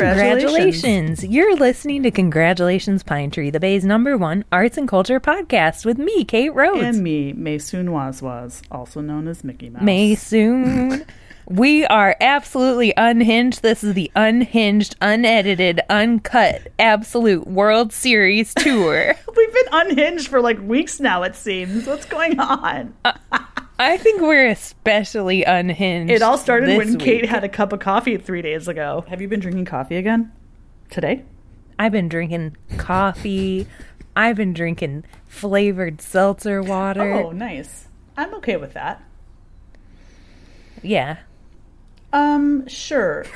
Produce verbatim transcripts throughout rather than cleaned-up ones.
Congratulations. Congratulations. You're listening to Congratulations Pine Tree, the Bay's number one arts and culture podcast with me, Kate Rhodes. And me, Maysoon Wazwaz, also known as Mickey Mouse. Maysoon. We are absolutely unhinged. This is the unhinged, unedited, uncut, absolute World Series tour. We've been unhinged for like weeks now, it seems. What's going on? Uh, I think we're especially unhinged. It all started when week. Kate had a cup of coffee three days ago. Have you been drinking coffee again today? I've been drinking coffee. I've been drinking flavored seltzer water. Oh, nice. I'm okay with that. Yeah. Um, sure.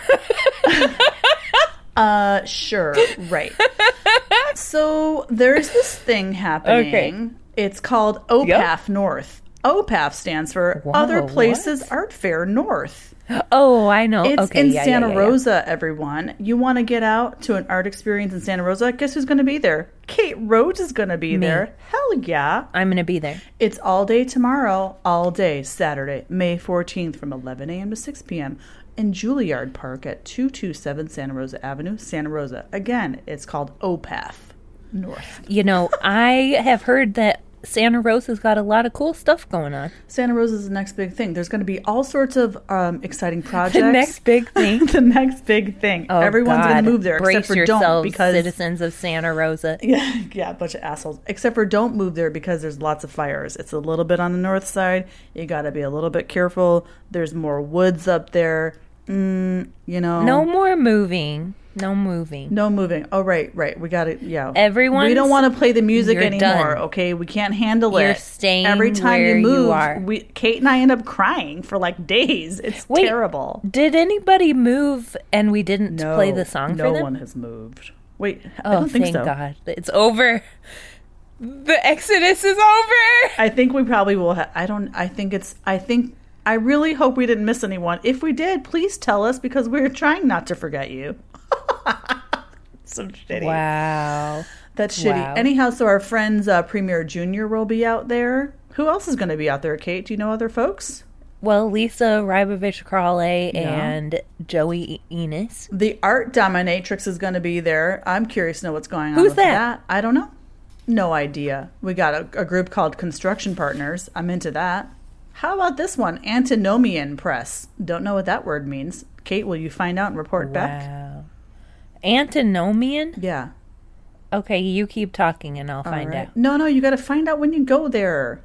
uh, sure. Right. So there's this thing happening. Okay. It's called O P A F yep. North. O P A F stands for Whoa, Other Places what? Art Fair North. Oh, I know. It's okay, in yeah, Santa yeah, yeah, Rosa, yeah. everyone. You want to get out to an art experience in Santa Rosa? Guess who's going to be there? Kate Rhodes is going to be Me. there. Hell yeah. I'm going to be there. It's all day tomorrow, all day Saturday, May fourteenth from eleven a.m. to six p.m. in Juilliard Park at two twenty-seven Santa Rosa Avenue, Santa Rosa. Again, it's called O P A F North. You know, I have heard that Santa Rosa's got a lot of cool stuff going on. Santa Rosa's the next big thing. There's going to be all sorts of um, exciting projects. The next big thing. the next big thing. Oh, everyone's going to move there. Brace except for don't, because citizens of Santa Rosa. Yeah, yeah, a bunch of assholes. Except for don't move there because there's lots of fires. It's a little bit on the north side. You got to be a little bit careful. There's more woods up there. Mm, you know. No more moving. No moving. No moving. Oh, right, right. We got it. Yeah. Everyone. We don't want to play the music anymore, done. okay? We can't handle you're it. You're staying every time where you move, you are. We, Kate and I end up crying for like days. It's Wait, terrible. Did anybody move and we didn't no, play the song no for them? No one has moved. Wait, oh, I don't think thank so. God. It's over. The exodus is over. I think we probably will have. I don't. I think it's. I think. I really hope we didn't miss anyone. If we did, please tell us because we're trying not to forget you. So shitty. Wow. That's shitty. Wow. Anyhow, so our friends uh, Premier Junior will be out there. Who else is going to be out there, Kate? Do you know other folks? Well, Lisa Rybovich-Karale no. and Joey Enos. The art dominatrix is going to be there. I'm curious to know what's going on Who's with that? that. I don't know. No idea. We got a, a group called Construction Partners. I'm into that. How about this one? Antinomian Press. Don't know what that word means. Kate, will you find out and report wow. back? Antinomian? Yeah. Okay, you keep talking and I'll All find right. out. No, no, you got to find out when you go there.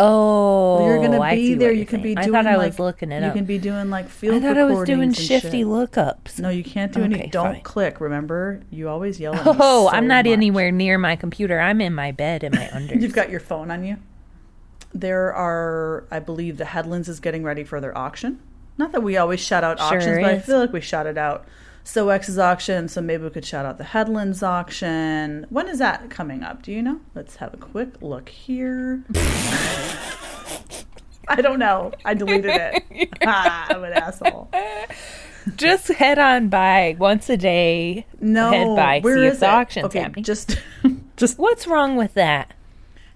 Oh, you're going to be there. You could be doing. I thought I like, was looking it you up. You can be doing like field recordings. I thought I was doing shifty shit. lookups. No, you can't do okay, any. Don't fine. click. Remember, you always yell. at me Oh, so I'm not much. anywhere near my computer. I'm in my bed in my unders. You've got your phone on you. There are, I believe, the Headlands is getting ready for their auction. Not that we always shout out auctions, sure but I feel like we shout it out. So X's auction, so maybe we could shout out the Headlands auction. When is that coming up? Do you know? Let's have a quick look here. I don't know. I deleted it. ah, I'm an asshole. Just head on by once a day. No, head by. Where see is if the it? auction's okay, happening. Just, just what's wrong with that?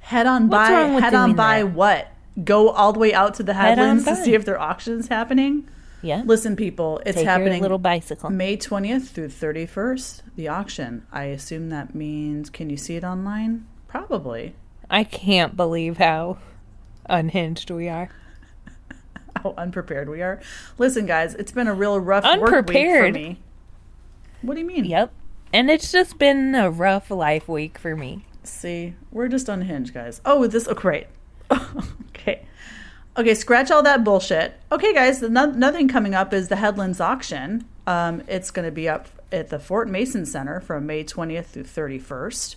Head on What's by, wrong with head on by that? What? Go all the way out to the Headlands head to see if their auction's happening? Yeah. Listen, people, it's Take happening. Your little bicycle. May twentieth through thirty-first, the auction. I assume that means, can you see it online? Probably. I can't believe how unhinged we are. How unprepared we are. Listen, guys, it's been a real rough unprepared. work week for me. What do you mean? Yep. And it's just been a rough life week for me. See, we're just unhinged, guys. Oh, this oh great. okay, okay. Scratch all that bullshit. Okay, guys. The no- nothing coming up is the Headlands auction. Um, it's going to be up at the Fort Mason Center from May twentieth through thirty-first.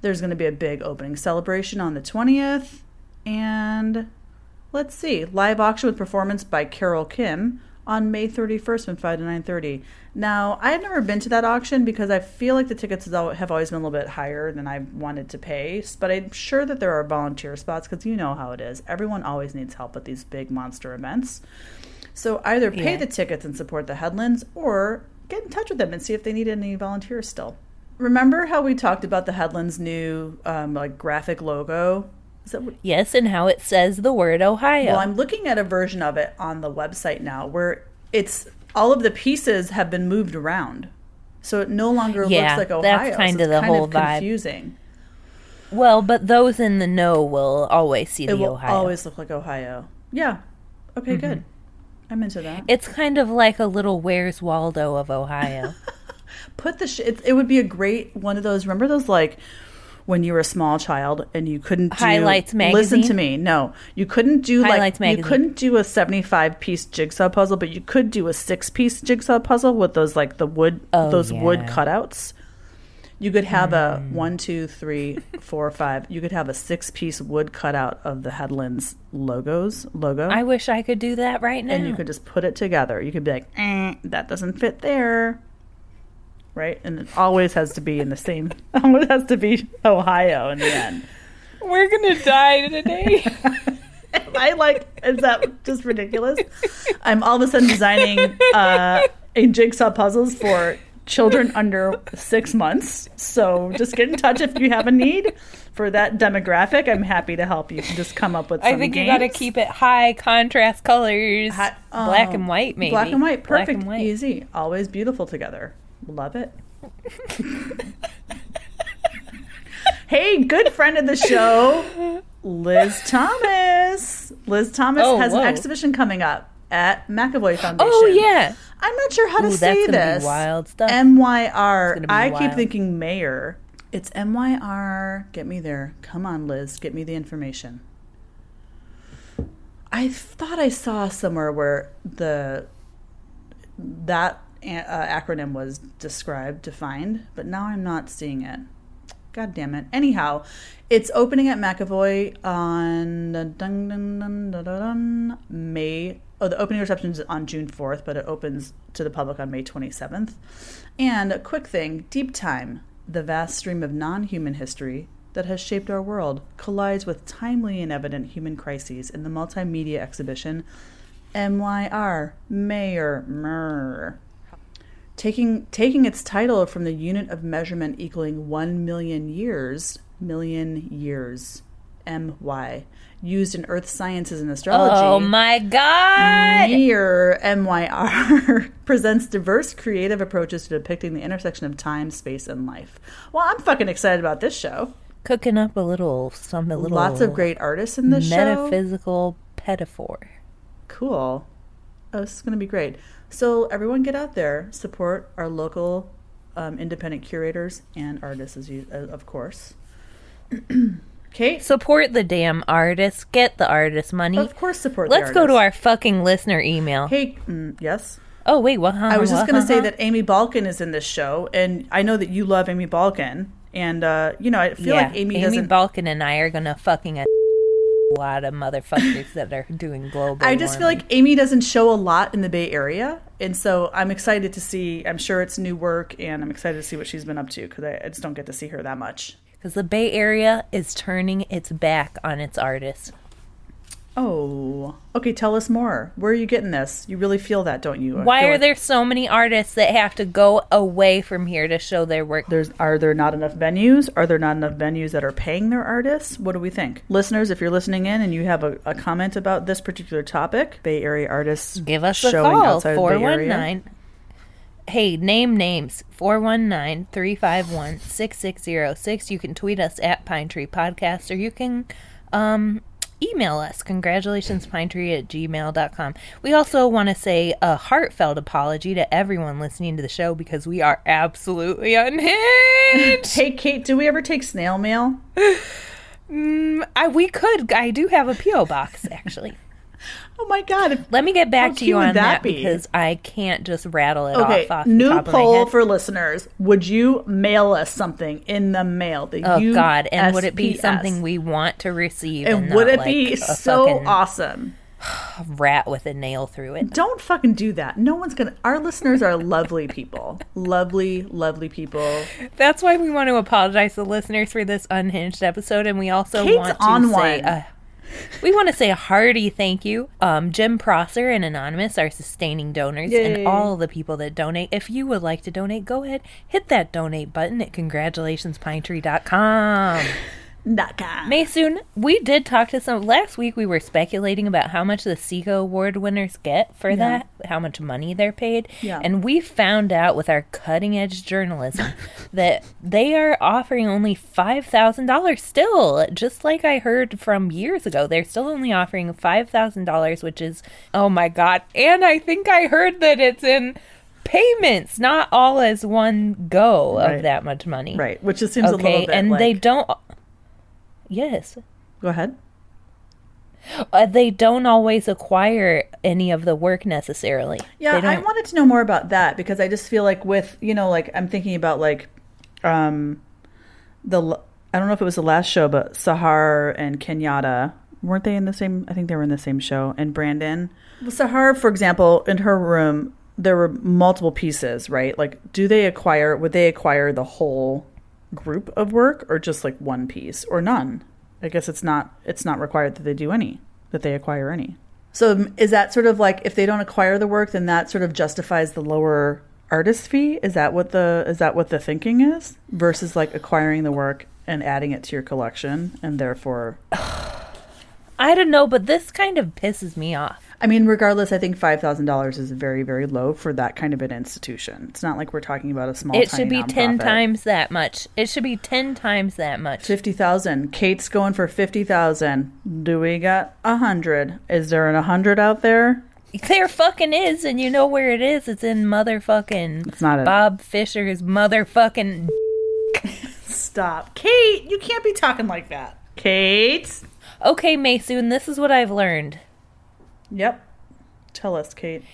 There's going to be a big opening celebration on the twentieth, and let's see, live auction with performance by Carol Kim on May thirty-first from five to nine thirty. Now, I've never been to that auction because I feel like the tickets have always been a little bit higher than I wanted to pay, but I'm sure that there are volunteer spots because you know how it is. Everyone always needs help at these big monster events. So either pay yeah. the tickets and support the Headlands or get in touch with them and see if they need any volunteers still. Remember how we talked about the Headlands' new um, like graphic logo? What, yes, and how it says the word Ohio. Well, I'm looking at a version of it on the website now where it's all of the pieces have been moved around. So it no longer yeah, looks like Ohio. Yeah, that's kind so of the kind whole of vibe. Confusing. Well, but those in the know will always see it the will Ohio. It will always look like Ohio. Yeah. Okay, mm-hmm. Good. I'm into that. It's kind of like a little Where's Waldo of Ohio. Put the sh- it, it would be a great one of those. Remember those, like, when you were a small child and you couldn't do Highlights magazine. Listen to me. No, you couldn't do Highlights like magazine. You couldn't do a seventy-five piece jigsaw puzzle, but you could do a six piece jigsaw puzzle with those like the wood oh, those yeah. wood cutouts. You could have mm. a one, two, three, four, five. You could have a six-piece wood cutout of the Headlands logos. Logo. I wish I could do that right now. And you could just put it together. You could be like, eh, that doesn't fit there, right? And it always has to be in the same. Always has to be Ohio in the end. We're gonna die today. Am I like? Is that just ridiculous? I'm all of a sudden designing uh, a jigsaw puzzles for children under six months. So just get in touch if you have a need for that demographic. I'm happy to help you just come up with some I think games. You got to keep it high contrast colors. Hot, um, black and white, maybe. Black and white. Perfect. Black and white. Easy. Always beautiful together. Love it. Hey, good friend of the show, Liz Thomas. Liz Thomas oh, has whoa. an exhibition coming up at McAvoy Foundation. Oh, yeah. I'm not sure how to Ooh, say this. Wild stuff. M Y R. I wild. keep thinking mayor. It's M Y R. Get me there. Come on, Liz. Get me the information. I thought I saw somewhere where the that uh, acronym was described, defined, but now I'm not seeing it. God damn it. Anyhow, it's opening at McAvoy on dun, dun, dun, dun, dun, dun, May. Oh, the opening reception is on June fourth, but it opens to the public on May twenty-seventh. And a quick thing, Deep Time, the vast stream of non-human history that has shaped our world, collides with timely and evident human crises in the multimedia exhibition M Y R, Mayor, Mer. Taking taking its title from the unit of measurement equaling one million years, million years, M Y, used in earth sciences and astrology. Oh my God! Near M Y R presents diverse creative approaches to depicting the intersection of time, space, and life. Well, I'm fucking excited about this show. Cooking up a little, some a little. Lots of great artists in this metaphysical show. Metaphysical pedophore. Cool. Oh, this is going to be great. So everyone get out there, support our local um, independent curators and artists, as you, uh, of course. Kate? Support the damn artists. Get the artist money. Of course support Let's the artists. Let's go to our fucking listener email. Hey, mm, yes? Oh, wait, what? Well, huh, I was just well, going to huh, say huh? that Amy Balkin is in this show, and I know that you love Amy Balkin, and, uh, you know, I feel yeah, like Amy, Amy doesn't... Amy Balkin and I are going to fucking... a lot of motherfuckers that are doing global warming. I just feel like Amy doesn't show a lot in the Bay Area, and so I'm excited to see, I'm sure it's new work, and I'm excited to see what she's been up to, because I, I just don't get to see her that much. Because the Bay Area is turning its back on its artists. Oh. Okay, tell us more. Where are you getting this? You really feel that, don't you? Why are like... there so many artists that have to go away from here to show their work? There's, are there not enough venues? Are there not enough venues that are paying their artists? What do we think? Listeners, if you're listening in and you have a, a comment about this particular topic, Bay Area artists give us showing a call, outside of the Bay Area. Hey, name names, four one nine, three five one, six six zero six. You can tweet us at Pine Tree Podcast, or you can um, email us, congratulations pine tree at gmail dot com. We also want to say a heartfelt apology to everyone listening to the show, because we are absolutely unhinged. Hey, Kate, do we ever take snail mail? mm, I, we could. I do have a P O box, actually. Oh my God! Let me get back to you on that, that be? because I can't just rattle it okay, off. Okay, new the top poll of my head. For listeners: would you mail us something in the mail? The oh U S P S. God! And would it be something we want to receive? And, and would not, it like, be so awesome? Rat with a nail through it. Don't fucking do that. No one's gonna. Our listeners are lovely people. Lovely, lovely people. That's why we want to apologize to listeners for this unhinged episode, and we also Kate's want to on say. One. Uh, We want to say a hearty thank you. Um, Jim Prosser and Anonymous are sustaining donors. Yay. And all the people that donate. If you would like to donate, go ahead, hit that donate button at congratulations pine tree dot com. Maysoon, we did talk to some last week. We were speculating about how much the SECO award winners get for yeah. that, how much money they're paid, yeah. and we found out with our cutting edge journalism that they are offering only five thousand dollars still. Just like I heard from years ago, they're still only offering five thousand dollars, which is oh my god! And I think I heard that it's in payments, not all as one go right. of that much money, right? Which just seems okay, a little bit and like... they don't. Yes. Go ahead. Uh, they don't always acquire any of the work necessarily. Yeah, I wanted to know more about that because I just feel like with, you know, like I'm thinking about like um, the, I don't know if it was the last show, but Sahar and Kenyatta, weren't they in the same, I think they were in the same show, and Brandon. Sahar, for example, in her room, there were multiple pieces, right? Like do they acquire, would they acquire the whole group of work or just like one piece or none? I guess it's not it's not required that they do any, that they acquire any. So is that sort of like if they don't acquire the work, then that sort of justifies the lower artist fee? Is that what the is that what the thinking is versus like acquiring the work and adding it to your collection and therefore I don't know, but this kind of pisses me off. I mean, regardless, I think five thousand dollars is very, very low for that kind of an institution. It's not like we're talking about a small, it tiny nonprofit. It should be ten times that much. It should be ten times that much. fifty thousand dollars. Kate's going for fifty thousand dollars. Do we got one hundred dollars? Is there an one hundred dollars out there? There fucking is, and you know where it is. It's in motherfucking it's not Bob it. Fisher's motherfucking... Stop. Kate, you can't be talking like that. Kate? Okay, Maysoon, this is what I've learned. Yep. Tell us, Kate.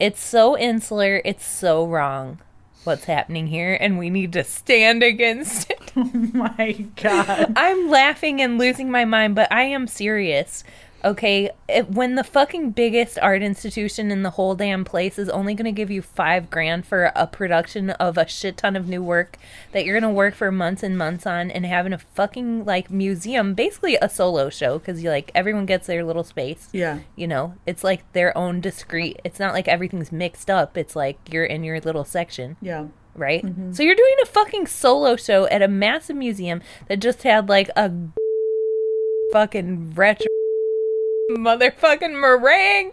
It's so insular. It's so wrong what's happening here, and we need to stand against it. Oh, my God. I'm laughing and losing my mind, but I am serious. Okay, it, when the fucking biggest art institution in the whole damn place is only going to give you five grand for a production of a shit ton of new work that you're going to work for months and months on and having a fucking, like, museum, basically a solo show, because, like, everyone gets their little space. Yeah. You know, it's, like, their own discrete, it's not like everything's mixed up. It's, like, you're in your little section. Yeah. Right? Mm-hmm. So you're doing a fucking solo show at a massive museum that just had, like, a fucking retro... motherfucking meringue.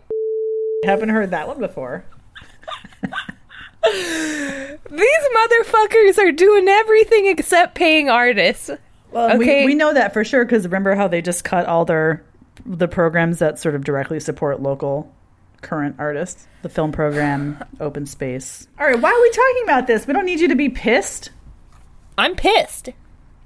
Haven't heard that one before. These motherfuckers are doing everything except paying artists. Well, okay? we, we know that for sure because remember how they just cut all their the programs that sort of directly support local current artists, the film program, open space. All right, why are we talking about this? We don't need you to be pissed. I'm pissed.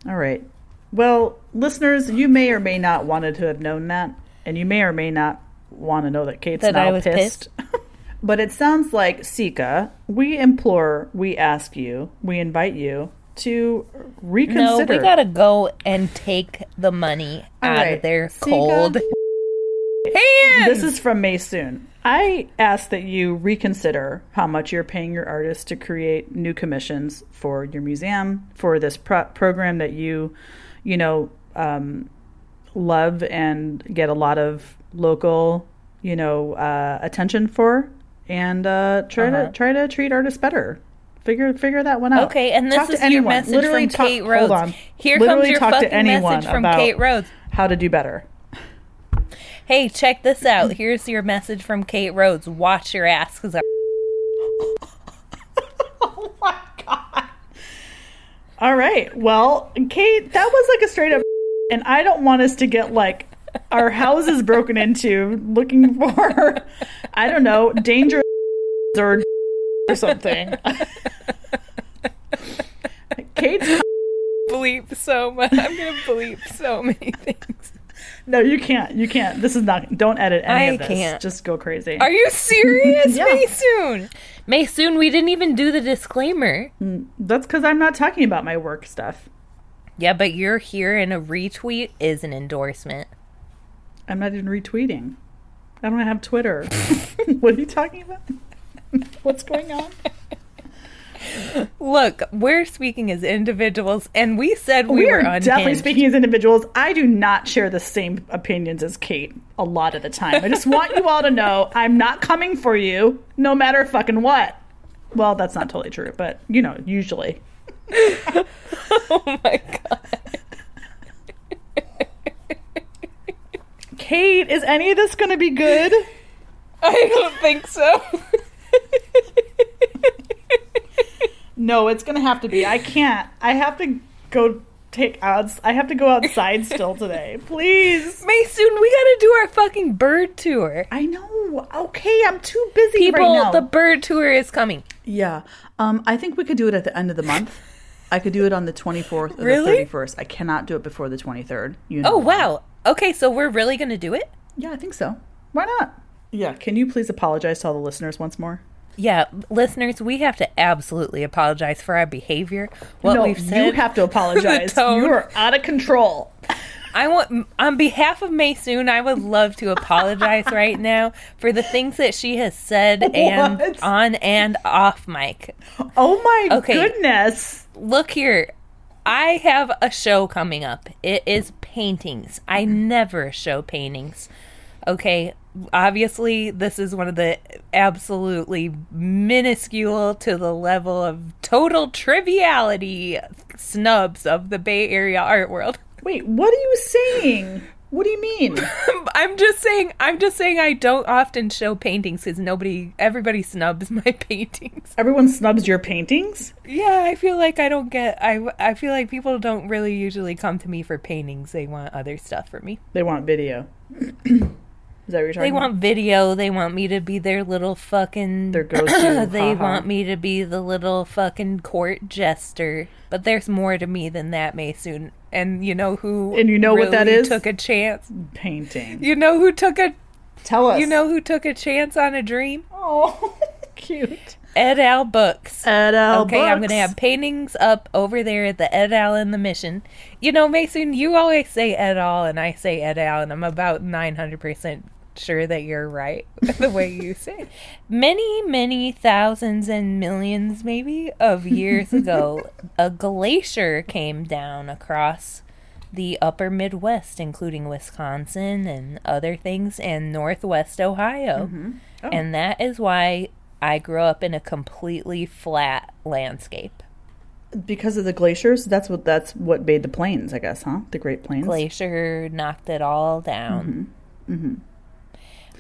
All right. Well, listeners, you may or may not wanted to have known that. And you may or may not want to know that Kate's that now I was pissed. pissed. But it sounds like, Sika, we implore, we ask you, we invite you to reconsider. No, we got to go and take the money All out right. of their Sika, cold hands. This is from Maysoon. I ask that you reconsider how much you're paying your artists to create new commissions for your museum, for this pro- program that you, you know... Um, love and get a lot of local, you know, uh, attention for, and uh, try uh-huh. to try to treat artists better. Figure figure that one out. Okay, and this talk is your message Literally from talk, Kate Rhodes. Hold on. Here Literally comes your fucking message from Kate Rhodes. How to do better. Hey, check this out. Here's your message from Kate Rhodes. Watch your ass, because I. Oh my god! All right, well, Kate, that was like a straight up. And I don't want us to get, like, our houses broken into looking for, I don't know, dangerous or or something. Kate's bleep so much. I'm going to bleep so many things. No, you can't. You can't. This is not, don't edit any I of this. I can't. Just go crazy. Are you serious, yeah. Maysoon? Maysoon, we didn't even do the disclaimer. That's because I'm not talking about my work stuff. Yeah, but you're here and a retweet is an endorsement. I'm not even retweeting. I don't have Twitter. What are you talking about? What's going on? Look, we're speaking as individuals, and we said we, we were unhinged. Definitely speaking as individuals. I do not share the same opinions as Kate a lot of the time. I just want you all to know I'm not coming for you, no matter fucking what. Well, that's not totally true, but, you know, usually. Oh my god. Kate, is any of this going to be good? I don't think so. No, it's going to have to be. I can't. I have to go take outs. I have to go outside still today. Please. Maysoon, we got to do our fucking bird tour. I know. Okay, I'm too busy People, right now. People, the bird tour is coming. Yeah. Um, I think we could do it at the end of the month. I could do it on the twenty-fourth or really? the thirty-first. I cannot do it before the twenty-third. You know oh, wow. Why. Okay, so we're really going to do it? Yeah, I think so. Why not? Yeah, can you please apologize to all the listeners once more? Yeah, listeners, we have to absolutely apologize for our behavior. What no, we've said. You have to apologize. You're out of control. I want, on behalf of Maysoon, I would love to apologize right now for the things that she has said and what? on and off mic. Oh my okay, goodness. Look here. I have a show coming up. It is paintings. I never show paintings. Okay. Obviously, this is one of the absolutely minuscule to the level of total triviality snubs of the Bay Area art world. Wait, what are you saying? What do you mean? I'm just saying, I'm just saying I don't often show paintings because nobody, everybody snubs my paintings. Everyone snubs your paintings? Yeah, I feel like I don't get, I, I feel like people don't really usually come to me for paintings. They want other stuff from me. They want video. Is that what you're talking They about? Want video. They want me to be their little fucking... Their go-to. They Ha-ha. want me to be the little fucking court jester. But there's more to me than that, Maysoon. And you know who... And you know really what that is? Took a chance. Painting. You know who took a... Tell us. You know who took a chance on a dream? Oh, cute. Ed Al Books. Ed Al okay, Books. Okay, I'm going to have paintings up over there at the Ed Al in the Mission. You know, Maysoon, you always say Ed Al and I say Ed Al and I'm about nine hundred percent... sure that you're right the way you say it. Many, many thousands and millions maybe of years ago, a glacier came down across the upper Midwest, including Wisconsin and other things, and Northwest Ohio. Mm-hmm. Oh. And that is why I grew up in a completely flat landscape. Because of the glaciers, that's what that's what made the plains, I guess, huh? The Great Plains. Glacier knocked it all down. Mm-hmm. Mm-hmm.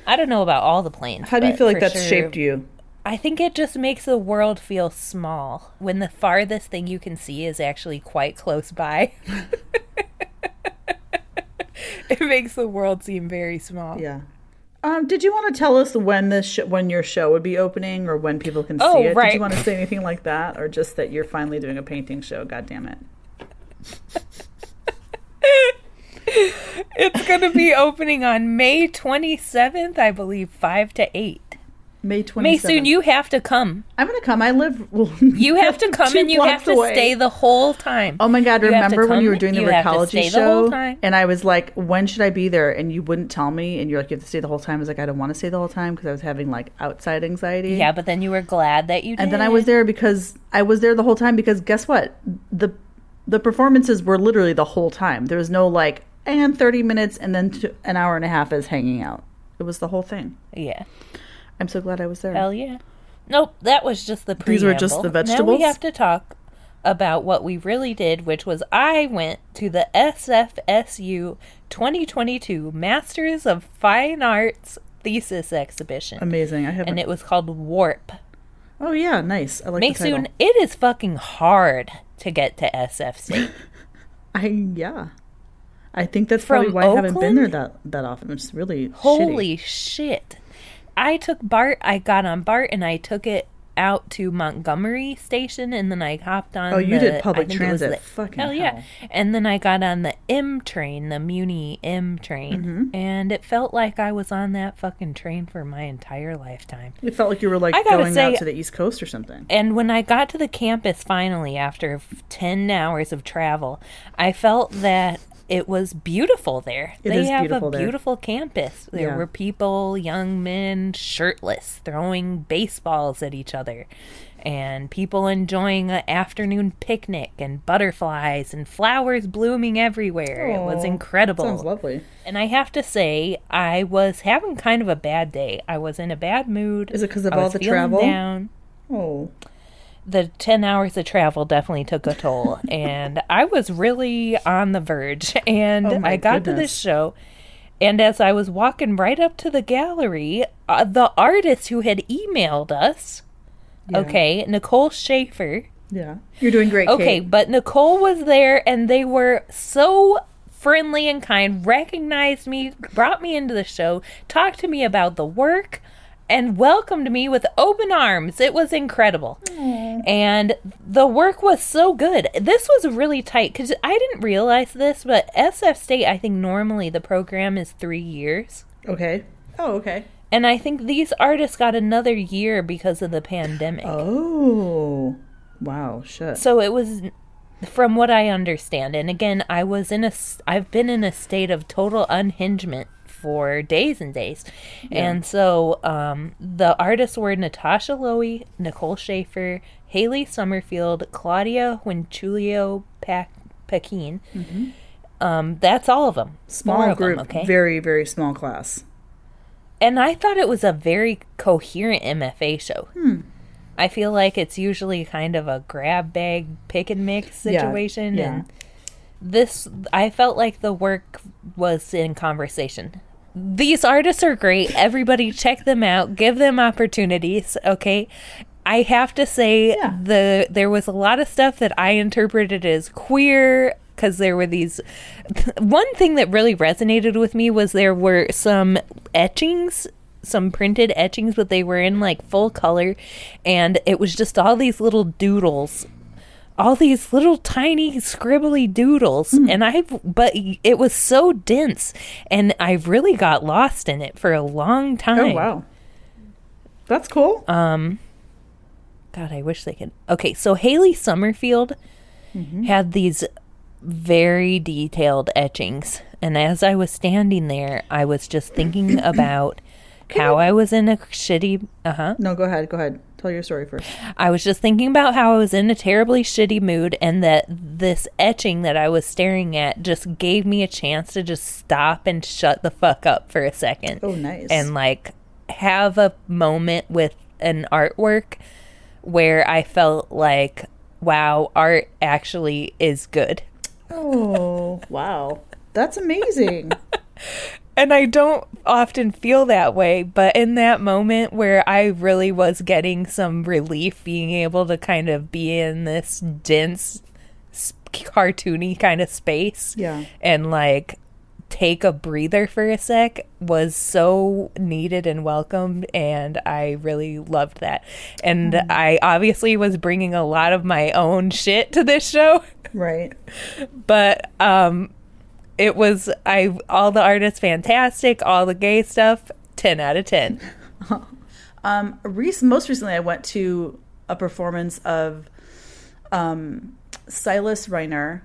I don't know about all the planes. How do you feel like that's sure, shaped you? I think it just makes the world feel small when the farthest thing you can see is actually quite close by. It makes the world seem very small. Yeah. Um, did you want to tell us when this sh- when your show would be opening or when people can oh, see it? Right. Did you want to say anything like that or just that you're finally doing a painting show? God damn it. It's going to be opening on May twenty-seventh, I believe, five to eight. May twenty-seventh. Maysoon, you have to come. I'm going to come. I live... Well, you have to come and you have to away. stay the whole time. Oh my God, you remember when you were doing the Recology show? The and I was like, when should I be there? And you wouldn't tell me. And you're like, you have to stay the whole time. I was like, I don't want to stay the whole time because I was having like outside anxiety. Yeah, but then you were glad that you did. And then I was there because... I was there the whole time because guess what? The, the performances were literally the whole time. There was no like... And thirty minutes and then two, an hour and a half is hanging out. It was the whole thing. Yeah. I'm so glad I was there. Hell yeah. Nope, that was just the preamble. These were just the vegetables? Now we have to talk about what we really did, which was I went to the S F S U twenty twenty-two Masters of Fine Arts Thesis Exhibition. Amazing. I haven't... And it was called WARP. Oh, yeah. Nice. I like Maysoon, the title. Maysoon, it is fucking hard to get to S F C. I, yeah. I think that's probably From why Oakland? I haven't been there that, that often. It's really Holy shitty. shit. I took BART. I got on BART and I took it out to Montgomery Station and then I hopped on Oh, you the, did public transit. The, Fucking hell. yeah. And then I got on the M train, the Muni M train. Mm-hmm. And it felt like I was on that fucking train for my entire lifetime. It felt like you were like going say, out to the East Coast or something. And when I got to the campus finally after ten hours of travel, I felt that... It was beautiful there. It they is have beautiful a beautiful there. campus. There yeah. were people, young men, shirtless, throwing baseballs at each other. And people enjoying an afternoon picnic and butterflies and flowers blooming everywhere. Aww, it was incredible. Sounds lovely. And I have to say, I was having kind of a bad day. I was in a bad mood. Is it because of I all the travel? Down. Oh. The ten hours of travel definitely took a toll, and I was really on the verge, and oh I got goodness. to this show, And as I was walking right up to the gallery, uh, the artist who had emailed us, yeah. okay, Nicole Schaefer. Yeah. You're doing great, Kate. Okay, but Nicole was there, and they were so friendly and kind, recognized me, brought me into the show, talked to me about the work, and welcomed me with open arms. It was incredible. Aww. And the work was so good. This was really tight, because I didn't realize this, but S F State, I think normally the program is three years. Okay. Oh, okay. And I think these artists got another year because of the pandemic. Oh. Wow, shit. So it was, from what I understand, and again, I was in a, I've been in a state of total unhingement for days and days. Yeah. And so um, the artists were Natasha Lowey, Nicole Schaefer, Haley Summerfield, Claudia Huinchulio-Pakine. Mm-hmm. Um, that's all of them. Small group, them, okay? Very, very small class. And I thought it was a very coherent M F A show. Hmm. I feel like it's usually kind of a grab bag, pick and mix situation. Yeah. Yeah. And this, I felt like the work was in conversation. These artists are great. Everybody check them out. Give them opportunities. Okay. I have to say yeah. the there was a lot of stuff that I interpreted as queer, because there were these, one thing that really resonated with me was there were some etchings, some printed etchings, but they were in like full color, and it was just all these little doodles, all these little tiny scribbly doodles. Mm. And I, but it was so dense, and I really got lost in it for a long time. Oh, wow. That's cool. Um, God, I wish they could. Okay. So Haley Summerfield mm-hmm. had these very detailed etchings. And as I was standing there, I was just thinking about Could how you? I was in a shitty... Uh-huh. No, go ahead. Go ahead. Tell your story first. I was just thinking about how I was in a terribly shitty mood, and that this etching that I was staring at just gave me a chance to just stop and shut the fuck up for a second. Oh, nice. And, like, have a moment with an artwork where I felt like, wow, art actually is good. Oh, wow. That's amazing. And I don't often feel that way, but in that moment where I really was getting some relief being able to kind of be in this dense, cartoony kind of space yeah. and like take a breather for a sec was so needed and welcomed, and I really loved that. And mm. I obviously was bringing a lot of my own shit to this show. Right. But, um... it was, I all the artists fantastic, all the gay stuff, ten out of ten. um, rec- most recently, I went to a performance of um, Silas Reiner,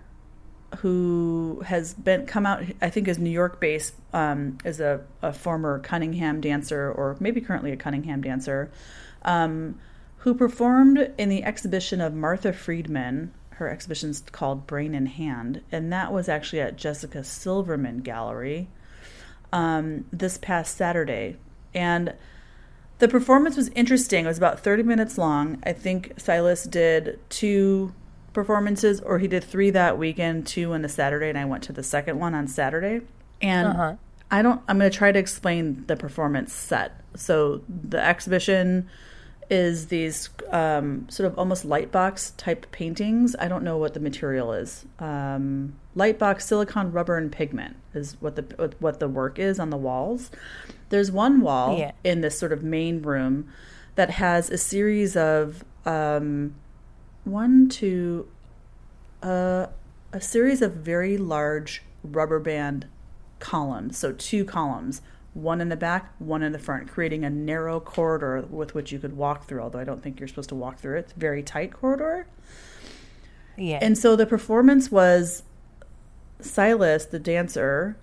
who has been come out, I think is New York-based, um, is a, a former Cunningham dancer, or maybe currently a Cunningham dancer, um, who performed in the exhibition of Martha Friedman. Her exhibition's called Brain in Hand, and that was actually at Jessica Silverman Gallery um, this past Saturday. And the performance was interesting. It was about thirty minutes long. I think Silas did two performances, or he did three that weekend, two on the Saturday, and I went to the second one on Saturday. And uh-huh. I don't, I'm going to try to explain the performance set. So the exhibition is these um, sort of almost lightbox type paintings. I don't know what the material is. Um, lightbox, silicone, rubber, and pigment is what the what the work is on the walls. There's one wall yeah. in this sort of main room that has a series of um, one, two, uh, a series of very large rubber band columns. So two columns. One in the back, one in the front, creating a narrow corridor with which you could walk through, although I don't think you're supposed to walk through it. It's a very tight corridor. Yeah. And so the performance was Silas, the dancer,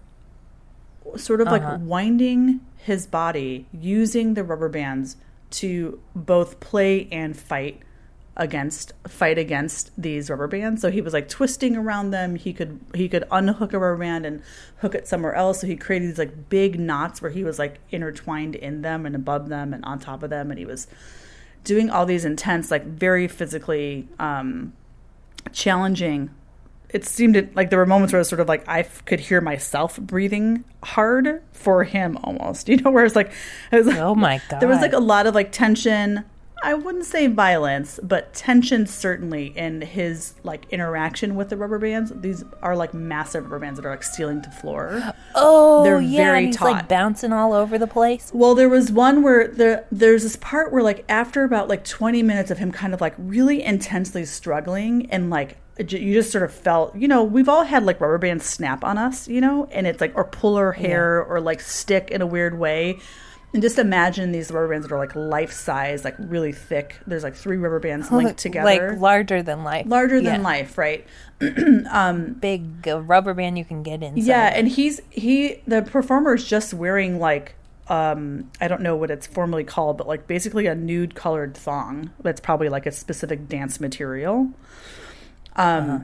sort of uh-huh. like winding his body, using the rubber bands to both play and fight against fight against these rubber bands. So he was like twisting around them. He could he could unhook a rubber band and hook it somewhere else. So he created these like big knots where he was like intertwined in them and above them and on top of them. And he was doing all these intense, like very physically um, challenging it seemed like there were moments where it was sort of like I could hear myself breathing hard for him almost, you know, where it's like, it was like, oh my God. There was like a lot of like tension. I wouldn't say violence, but tension certainly in his like interaction with the rubber bands. These are like massive rubber bands that are like ceiling to floor. Oh, they're yeah, very and he's taut. Like bouncing all over the place. Well, there was one where there there's this part where like after about like twenty minutes of him kind of like really intensely struggling and like you just sort of felt, you know, we've all had like rubber bands snap on us, you know, and it's like or pull our hair yeah. or like stick in a weird way. And just imagine these rubber bands that are like life size, like really thick. There's like three rubber bands linked together. Like larger than life. Larger yeah. than life, right? um, Big uh, rubber band you can get inside. Yeah, and he's, he, the performer is just wearing like, um, I don't know what it's formally called, but like basically a nude colored thong. That's probably like a specific dance material. Um, uh-huh.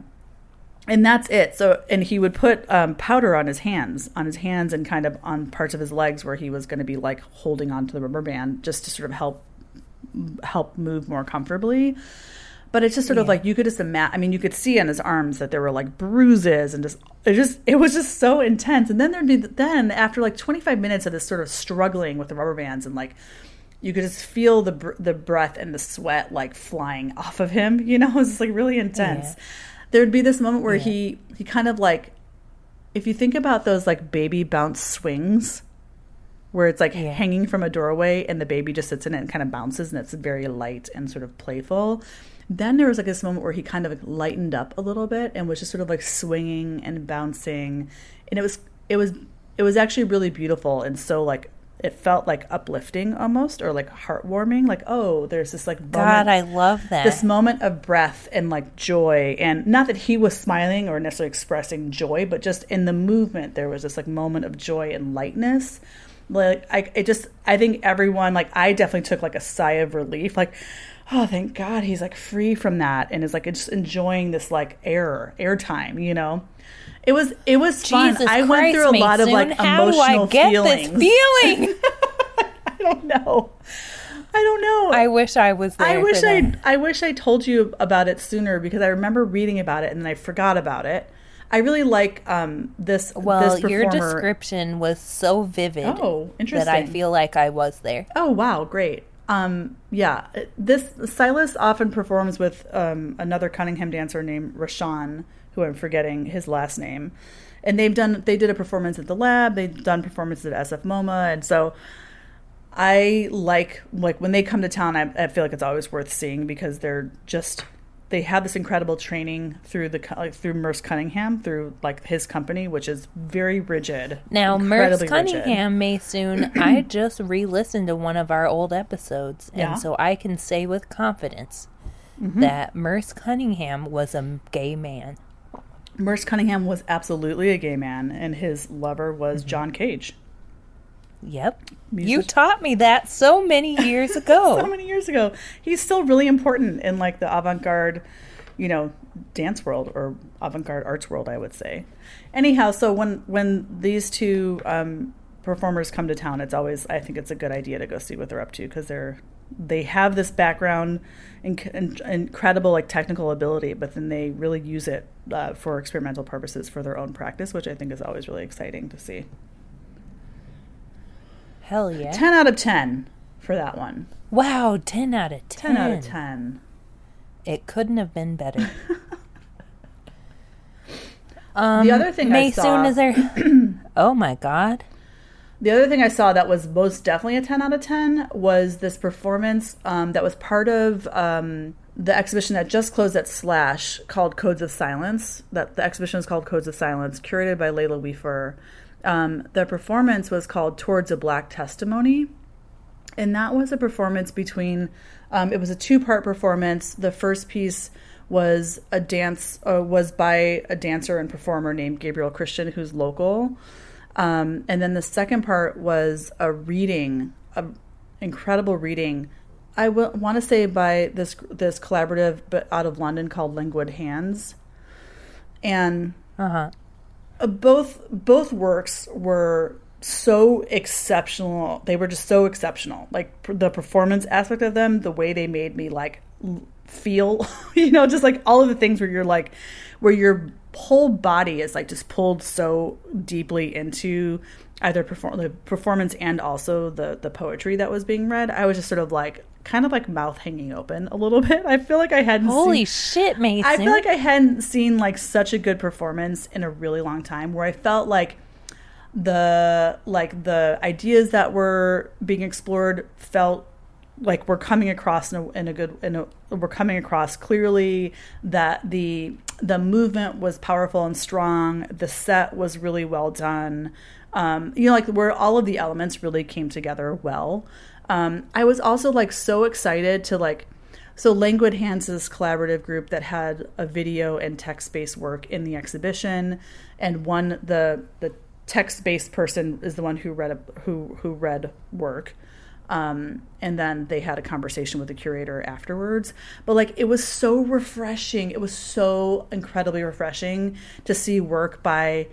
And that's it. So, and he would put um, powder on his hands, on his hands and kind of on parts of his legs where he was going to be like holding onto the rubber band just to sort of help help move more comfortably. But it's just sort yeah. of like you could just imagine. I mean, you could see on his arms that there were like bruises and just it just it was just so intense. And then there'd be then after like twenty-five minutes of this sort of struggling with the rubber bands and like. You could just feel the br- the breath and the sweat like flying off of him. You know, it was like really intense. Yeah. There'd be this moment where yeah. he he kind of like, if you think about those like baby bounce swings, where it's like yeah. hanging from a doorway and the baby just sits in it and kind of bounces and it's very light and sort of playful. Then there was like this moment where he kind of lightened up a little bit and was just sort of like swinging and bouncing, and it was it was it was actually really beautiful and so like. It felt like uplifting almost or like heartwarming. Like, oh, there's this like moment. God, I love that. This moment of breath and like joy. And not that he was smiling or necessarily expressing joy, but just in the movement, there was this like moment of joy and lightness. Like, I it just, I think everyone, like, I definitely took like a sigh of relief. Like, oh, thank God he's like free from that and is like just enjoying this like air, air time, you know? It was it was Jesus fun. Christ, I went through a lot Maysoon. Of like emotional feelings. How do I get feelings. This feeling? I don't know. I don't know. I wish I was there. I wish for I that. I wish I told you about it sooner because I remember reading about it and then I forgot about it. I really like um, this. Well, this your description was so vivid. Oh, interesting. That I feel like I was there. Oh wow, great. Um, yeah, this Silas often performs with um, another Cunningham dancer named Rashawn. Who I'm forgetting his last name, and they've done they did a performance at the lab. They've done performances at S F MoMA, and so I like like when they come to town. I, I feel like it's always worth seeing because they're just they have this incredible training through the like, through Merce Cunningham through like his company, which is very rigid. Now Merce Cunningham, Maysoon, I just re-listened to one of our old episodes, and yeah. so I can say with confidence mm-hmm. that Merce Cunningham was a gay man. Merce Cunningham was absolutely a gay man, and his lover was mm-hmm. John Cage. Yep. Music- you taught me that so many years ago. So many years ago. He's still really important in, like, the avant-garde, you know, dance world or avant-garde arts world, I would say. Anyhow, so when, when these two um, performers come to town, it's always, I think it's a good idea to go see what they're up to because they're... They have this background and in, in, incredible like technical ability, but then they really use it uh, for experimental purposes for their own practice, which I think is always really exciting to see. Hell yeah. ten out of ten for that one. Wow, ten out of ten. ten out of ten. It couldn't have been better. um, the other thing Maysoon I saw... is there... oh my God. The other thing I saw that was most definitely a ten out of ten was this performance um, that was part of um, the exhibition that just closed at Slash called Codes of Silence. That the exhibition is called Codes of Silence, curated by Layla Weefer. Um, the performance was called Towards a Black Testimony. And that was a performance between, um, it was a two-part performance. The first piece was a dance, uh, was by a dancer and performer named Gabriel Christian, who's local. Um, and then the second part was a reading, an incredible reading. I w- want to say by this this collaborative, but out of London called Languid Hands, and uh-huh. uh, both both works were so exceptional. They were just so exceptional. Like pr- the performance aspect of them, the way they made me like l- feel, you know, just like all of the things where you're like, where you're. whole body is like just pulled so deeply into either perform- the performance and also the the poetry that was being read. I was just sort of like, kind of like mouth hanging open a little bit. I feel like I hadn't Holy seen, shit, Maysoon. I feel like I hadn't seen like such a good performance in a really long time, where I felt like the like the ideas that were being explored felt like we're coming across in a, in a good, in a, we're coming across clearly, that the the movement was powerful and strong, the set was really well done, um, you know, like where all of the elements really came together well. Um, I was also like so excited to like, so Languid Hands is this collaborative group that had a video and text-based work in the exhibition, and one the the text-based person is the one who read a, who who read work. Um, and then they had a conversation with the curator afterwards. But like, it was so refreshing. It was so incredibly refreshing to see work by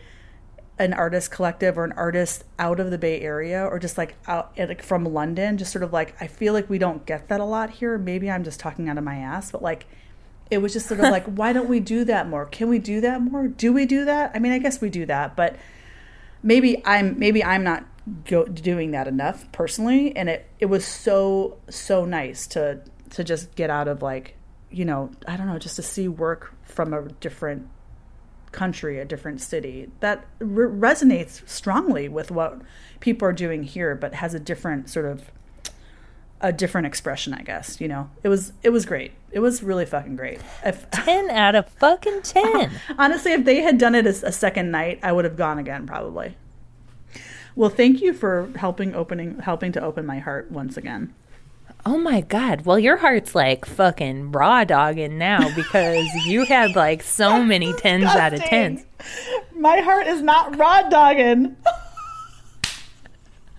an artist collective or an artist out of the Bay Area, or just like out like from London, just sort of like, I feel like we don't get that a lot here. Maybe I'm just talking out of my ass, but like, it was just sort of like, why don't we do that more? Can we do that more? Do we do that? I mean, I guess we do that, but maybe I'm, maybe I'm not Go, doing that enough personally, and it it was so so nice to to just get out of like, you know, I don't know, just to see work from a different country, a different city that re- resonates strongly with what people are doing here, but has a different sort of a different expression, I guess, you know. It was it was great. It was really fucking great. If, ten out of fucking ten. Honestly, if they had done it a, a second night, I would have gone again probably. Well, thank you for helping opening helping to open my heart once again. Oh my God. Well, your heart's like fucking raw dogging now, because you had like so many tens out of tens. My heart is not raw dogging.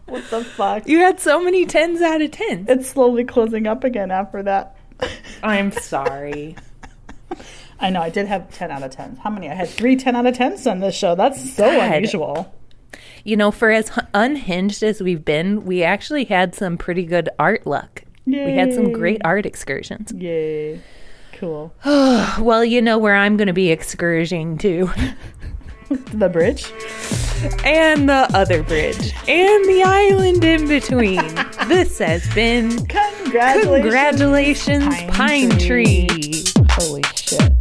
What the fuck? You had so many tens out of tens. It's slowly closing up again after that. I'm sorry. I know. I did have ten out of tens. How many? I had three ten out of tens on this show. That's so God. Unusual. You know, for as unhinged as we've been, we actually had some pretty good art luck. Yay. We had some great art excursions. Yay. Cool. Well, you know where I'm going to be excursioning to. The bridge. And the other bridge. And the island in between. This has been Congratulations, Congratulations Pine Tree. Pine Tree. Holy shit.